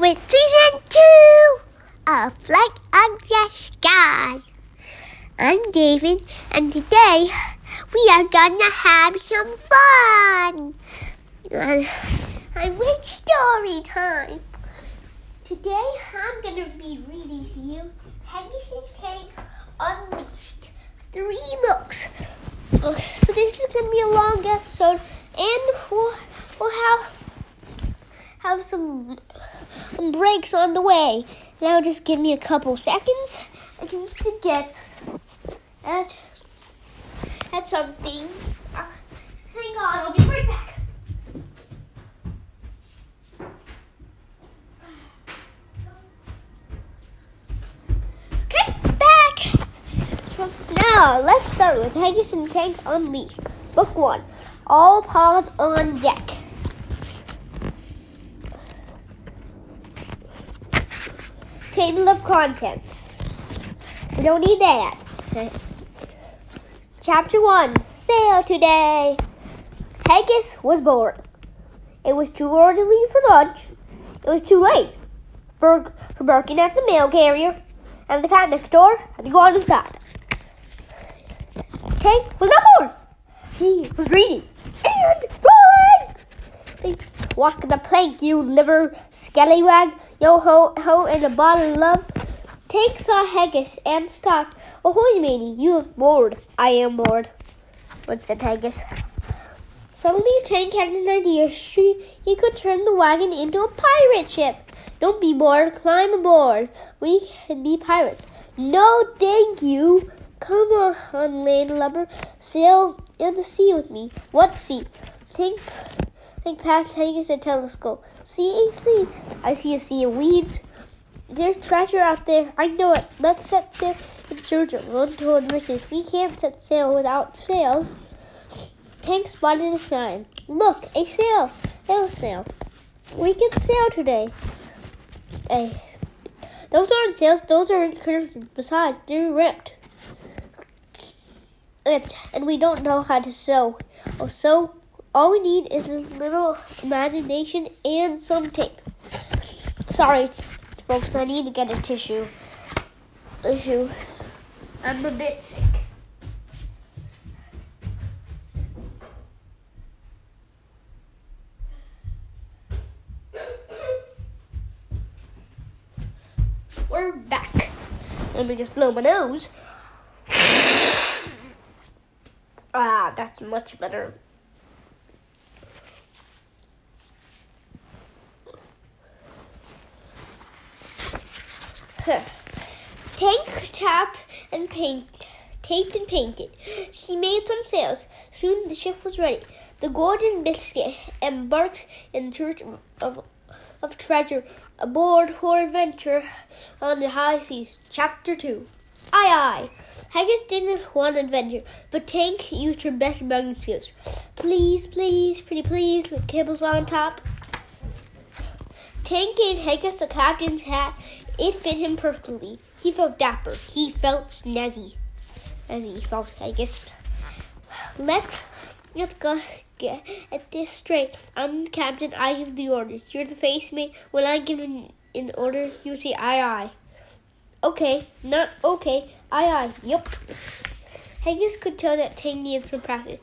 with Season 2 of Flight of the Sky. I'm David, and today we are gonna have some fun. I'm with story time. Today I'm gonna be reading to you Heggies' Tank Unleashed, 3 books. So this is gonna be a long episode, and we'll have some breaks on the way. Now just give me a couple seconds. I can just get at something. Hang on, I'll be right back. Okay, back. Now let's start with Heggies and Tank Unleashed, Book 1. All Paws on Deck. Table of contents. We don't need that. Chapter 1. Sail today. Heggies was bored. It was too early for lunch. It was too late for barking at the mail carrier and the cat next door had to go on inside. Tank was not bored. He was reading and rolling. Walk the plank, you liver scallywag. Yo ho ho and a bottle of love. Tank saw Heggies and stopped. Ahoy, matey, you look bored. I am bored, said Heggies. Suddenly Tank had an idea. He could turn the wagon into a pirate ship. Don't be bored, climb aboard. We can be pirates. No, thank you. Come on, landlubber. Sail in the sea with me. What sea? Tank passed Heggies a telescope. See, I see a sea of weeds. There's treasure out there. I know it. Let's set sail in search of untold riches. We can't set sail without sails. Tank spotted a sign. Look, a sail. Sail, sail. We can sail today. Hey, those aren't sails. Those are curtains. Besides, they're ripped, and we don't know how to sew. So all we need is a little imagination and some tape. Sorry, folks, I need to get a tissue. I'm a bit sick. We're back. Let me just blow my nose. Ah, that's much better. Tank taped and painted. She made some sails. Soon the ship was ready. The Golden Biscuit embarks in search of treasure, aboard her adventure on the high seas. Chapter 2. Aye. Heggies didn't want adventure, but Tank used her best bargaining skills. Please, pretty please, with kibbles on top. Tank gave Heggies the captain's hat. It fit him perfectly. He felt dapper. He felt snazzy. As he felt, I guess. Let's go get at this straight. I'm the captain. I give the orders. You're the face mate. When I give an order, you say aye. Okay. Not okay. Aye. Yup. Heggies could tell that Tank needed some practice.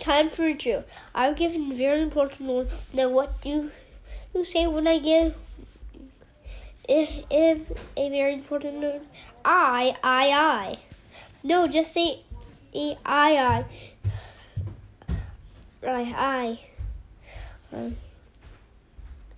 Time for a drill. I've given a very important order. Now what do you say when I give... If a very important word. I. No, just say I.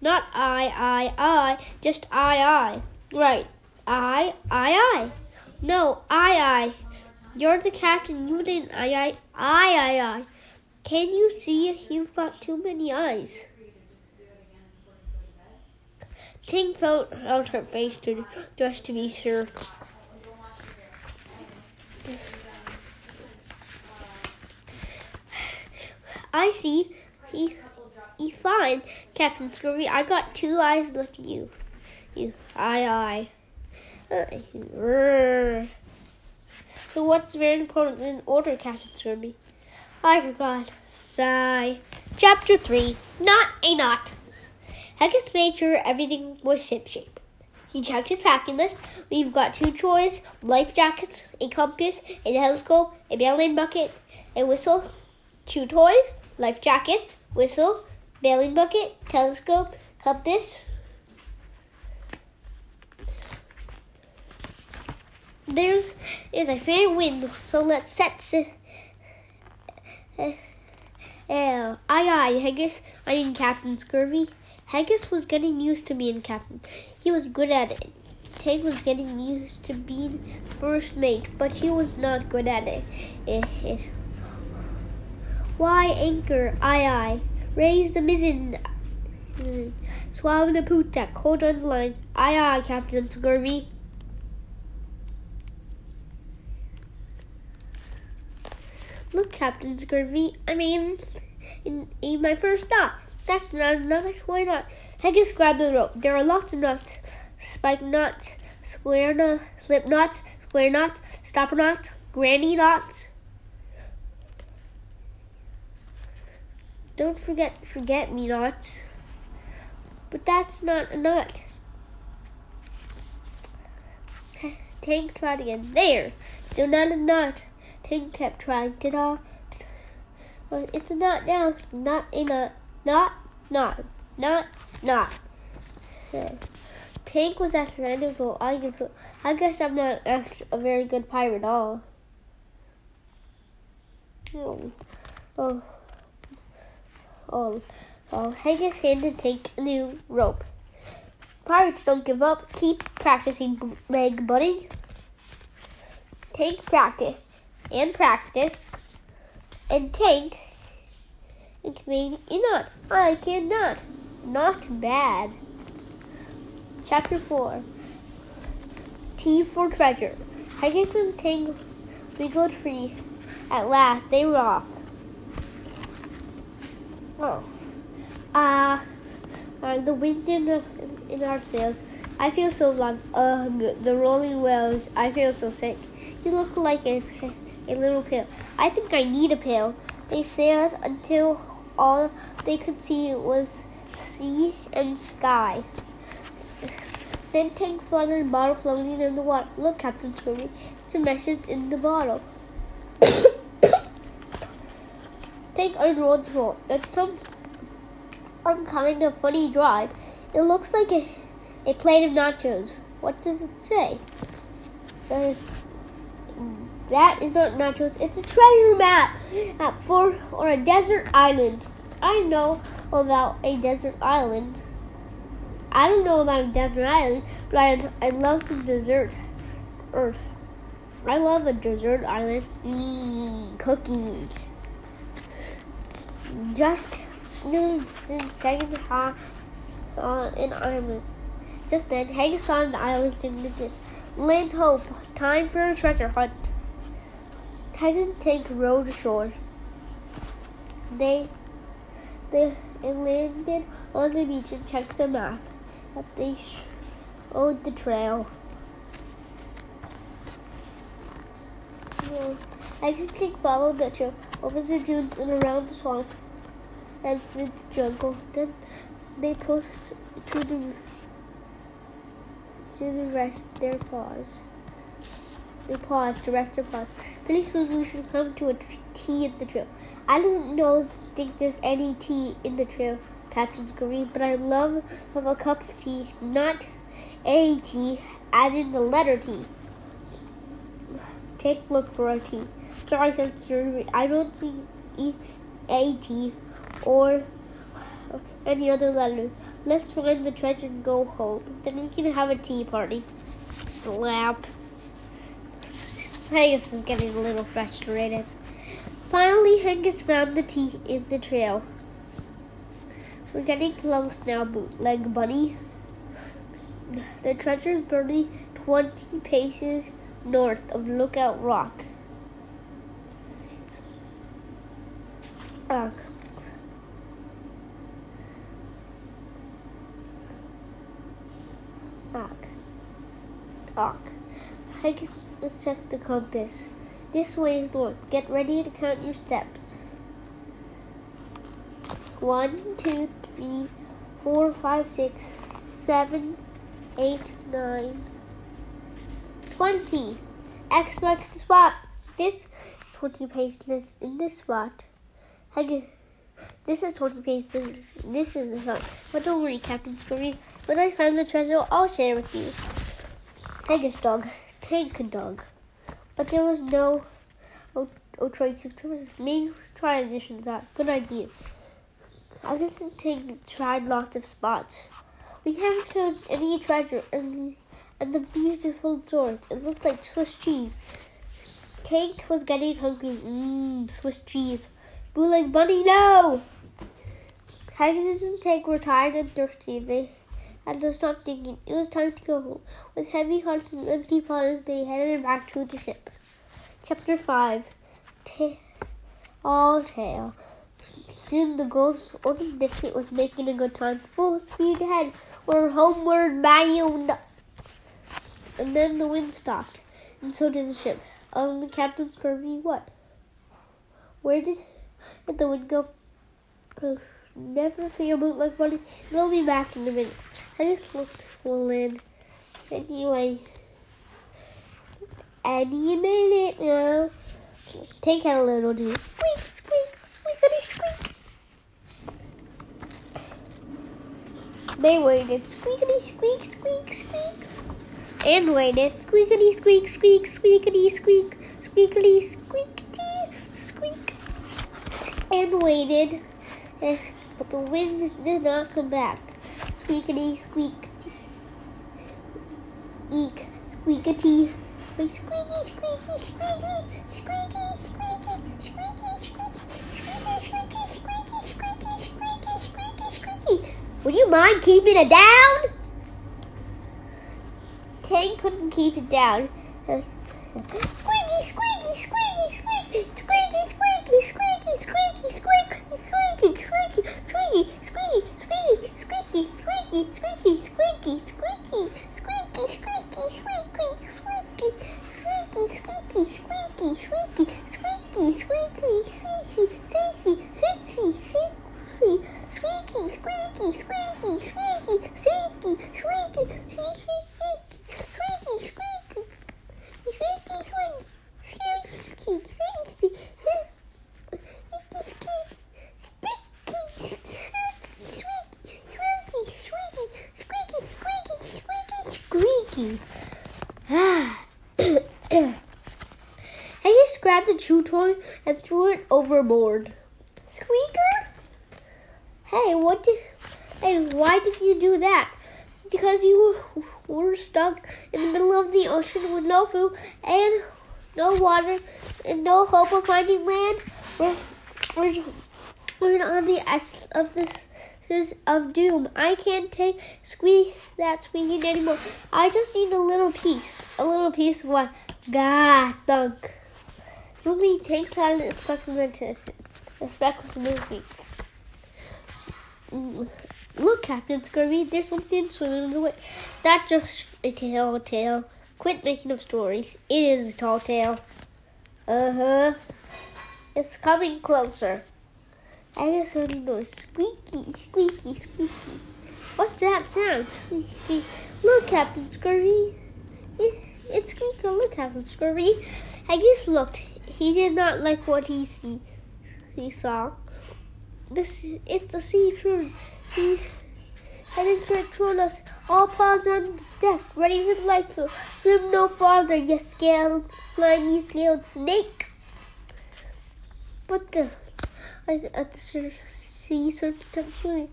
Not I, just I. Right. I. No, I. You're the captain, you didn't I. Can you see? You've got too many eyes. Tank felt out her face just to be sure. I see. He fine, Captain Scurvy. I got 2 eyes like you. I. So what's very important in order, Captain Scurvy? I forgot. Sigh. Chapter 3. Not a knot. Heggies made sure everything was shipshape. He checked his packing list. We've got 2 toys, life jackets, a compass, a telescope, a bailing bucket, a whistle. 2 toys, life jackets, whistle, bailing bucket, telescope, compass. There is a fair wind, so let's set Aye, aye, Heggies. I mean Captain Scurvy. Heggies was getting used to being captain. He was good at it. Tank was getting used to being first mate, but he was not good at it. Why, anchor, aye, aye. Raise the mizzen. Swab the poop deck. Hold on the line. Aye, aye, Captain Scurvy. Look, Captain Scurvy, in my first knot. That's not enough, why not? Heggies grabbed the rope. There are lots of knots. Spike knot, square knot, slip knot, square knot, stopper knot, granny knot. Don't forget me knots. But that's not a knot. Tank tried again. There! Still not a knot. Tank kept trying to knot. Well, it's a knot now. Not a knot. Not. Tank was at random goal. I guess I'm not a very good pirate at all. Oh. Heggies handed Tank a new rope. Pirates don't give up. Keep practicing, leg buddy. Tank practiced. And Tank made a knot. I cannot. Not bad. Chapter 4. Tea for treasure. Heggies and Tank wiggled free. At last, they were off. The wind in our sails. I feel so long. The rolling waves. I feel so sick. You look like a little pail. I think I need a pail. They sailed until all they could see was sea and sky. Then Tank spotted a bottle floating in the water. Look, Captain Scurvy, it's a message in the bottle. Tank unrolled the roll. It's some kind of funny drive. It looks like a plate of nachos. What does it say? That is not nachos. It's a treasure map or a desert island. I know about a desert island. I don't know about a desert island, but I love some dessert. I love a dessert island. Cookies. Just second on an island. Just then, Heggies saw an island in the distance. Land hope. Time for a treasure hunt. Heggies and Tank rowed ashore. They landed on the beach and checked the map. They showed the trail. Heggies and Tank followed the trail over the dunes and around the swamp and through the jungle. Then they pushed to rest their paws. Pretty soon we should come to a tea at the trail. I don't think there's any tea in the trail, Captain Scurvy, but I love a cup of tea, not a tea, as in the letter T. Take a look for a tea. Sorry, Captain Scurvy, I don't see a tea or any other letter. Let's find the treasure and go home. Then we can have a tea party. Slap. Heggies is getting a little frustrated. Finally, Heggies found the tea in the trail. We're getting close now, bootleg bunny. The treasure is burning 20 paces north of Lookout Rock. Heggies checked the compass. This way is north. Get ready to count your steps. 1, 2, 3, 4, 5, 6, 7, 8, 9, 20. X marks the spot. This is 20 pages in this spot. This is 20 pages. This is the spot. But don't worry, Captain Scurvy. When I find the treasure, I'll share with you. Heggies' dog. Tank dog. But there was no Otroid subterranean. Maybe try additions out. Good idea. I guess the Tank tried lots of spots. We haven't found any treasure and the beautiful doors. It looks like Swiss cheese. Tank was getting hungry. Swiss cheese. Boo like bunny, no! Heggies and Tank were tired and thirsty. They had to stop thinking. It was time to go home. With heavy hearts and empty pockets, they headed back to the ship. Chapter 5. All Tale. Soon the girl's old biscuit was making a good time. Full speed ahead. We're homeward bound. And then the wind stopped, and so did the ship. Captain Scurvy, what? Where did the wind go? Never fear, boot like bunny. We'll be back in a minute. I just looked for land. Anyway, any minute now. Tank had a little do. Squeak, squeak, squeakity, squeak. They waited. Squeakity, squeak, squeak, squeak. And waited. Squeakity, squeak, squeak, squeakity, squeak, squeakity, squeakity, squeak. And waited. But the wind did not come back. Squeakity, squeak, eek, squeakity. Squeaky, squeaky, squeaky, squeaky, squeaky, squeaky, squeaky, squeaky, squeaky, squeaky, squeaky, squeaky, squeaky. Would you mind keeping it down? Tank couldn't keep it down. Squeaky, squeaky, squeaky, squeaky, squeaky, squeaky, squeaky, squeaky, squeaky, squeaky, squeaky, squeaky, squeaky, squeaky, squeaky, squeaky, squeaky, squeaky. Heggies grabbed the chew toy and threw it overboard. Squeaker? Hey, why did you do that? Because you were stuck in the middle of the ocean with no food and no water and no hope of finding land. We're on the S of this of doom. I can't take that squeaking anymore. I just need a little piece of what? Gah, thunk. Suddenly, Tank out of the speck was noticing. The speck was moving. Look, Captain Scurvy, there's something swimming in the way. That's just a tall tale. Quit making up stories. It is a tall tale. It's coming closer. I just heard a noise. Squeaky, squeaky, squeaky. What's that sound? Squeaky, squeaky. Look, Captain Scurvy. It's Squeaker. Look, Captain Scurvy. Heggies looked. He did not like what he saw. It's a sea shrew. Heading straight toward us. All paws on the deck, ready for the light. So swim no farther, you slimy scaled snake. But the sea serpent kept swimming.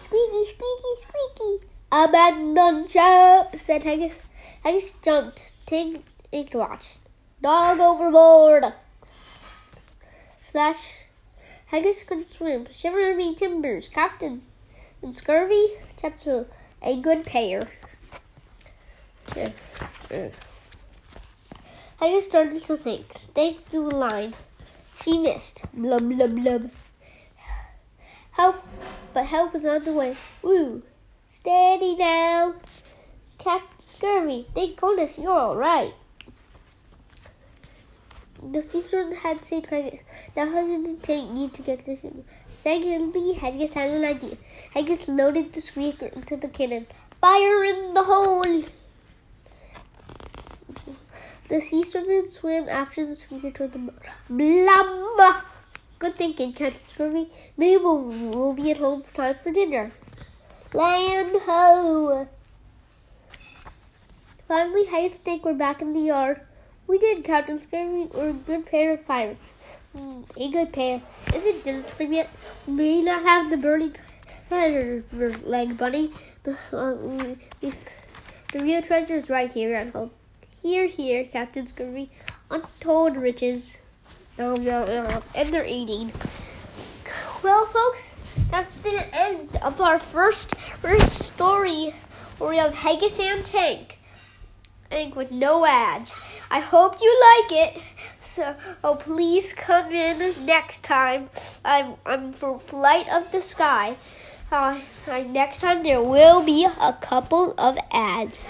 Squeaky, squeaky, squeaky. Abandon ship, said Heggies. Heggies jumped. Tank watched. Dog overboard. Splash. Heggies couldn't swim. Shiver me timbers, Captain. And Scurvy, chapter 2. A good pair. Heggies started to think. Thanks to the line. She missed. Blub, blub, blub. Help. But help was on the way. Woo. Steady now. Captain Scurvy, thank goodness you're all right. The season had saved Heggies. Now, how did the tank need to get this? Secondly, Heggies had an idea. Heggies loaded the scraper into the cannon. Fire in the hole! The sea serpent swam after the scraper toward the boat. Blum! Good thinking, Captain Scurvy. Maybe we'll be at home in time for dinner. Land ho! Finally, Heggies and Tank were back in the yard. We did, Captain Scurvy. We're a good pair of pirates. A good pair. Is it dinner time yet? We may not have the burning leg, bunny. But, the real treasure is right here at home. Here, here, Captain Scurvy. Untold riches. And they're eating. Well, folks, that's the end of our first story of Heggies and Tank with no ads. I hope you like it. So, please come in next time. I'm for Flight of the Sky. Next time there will be a couple of ads.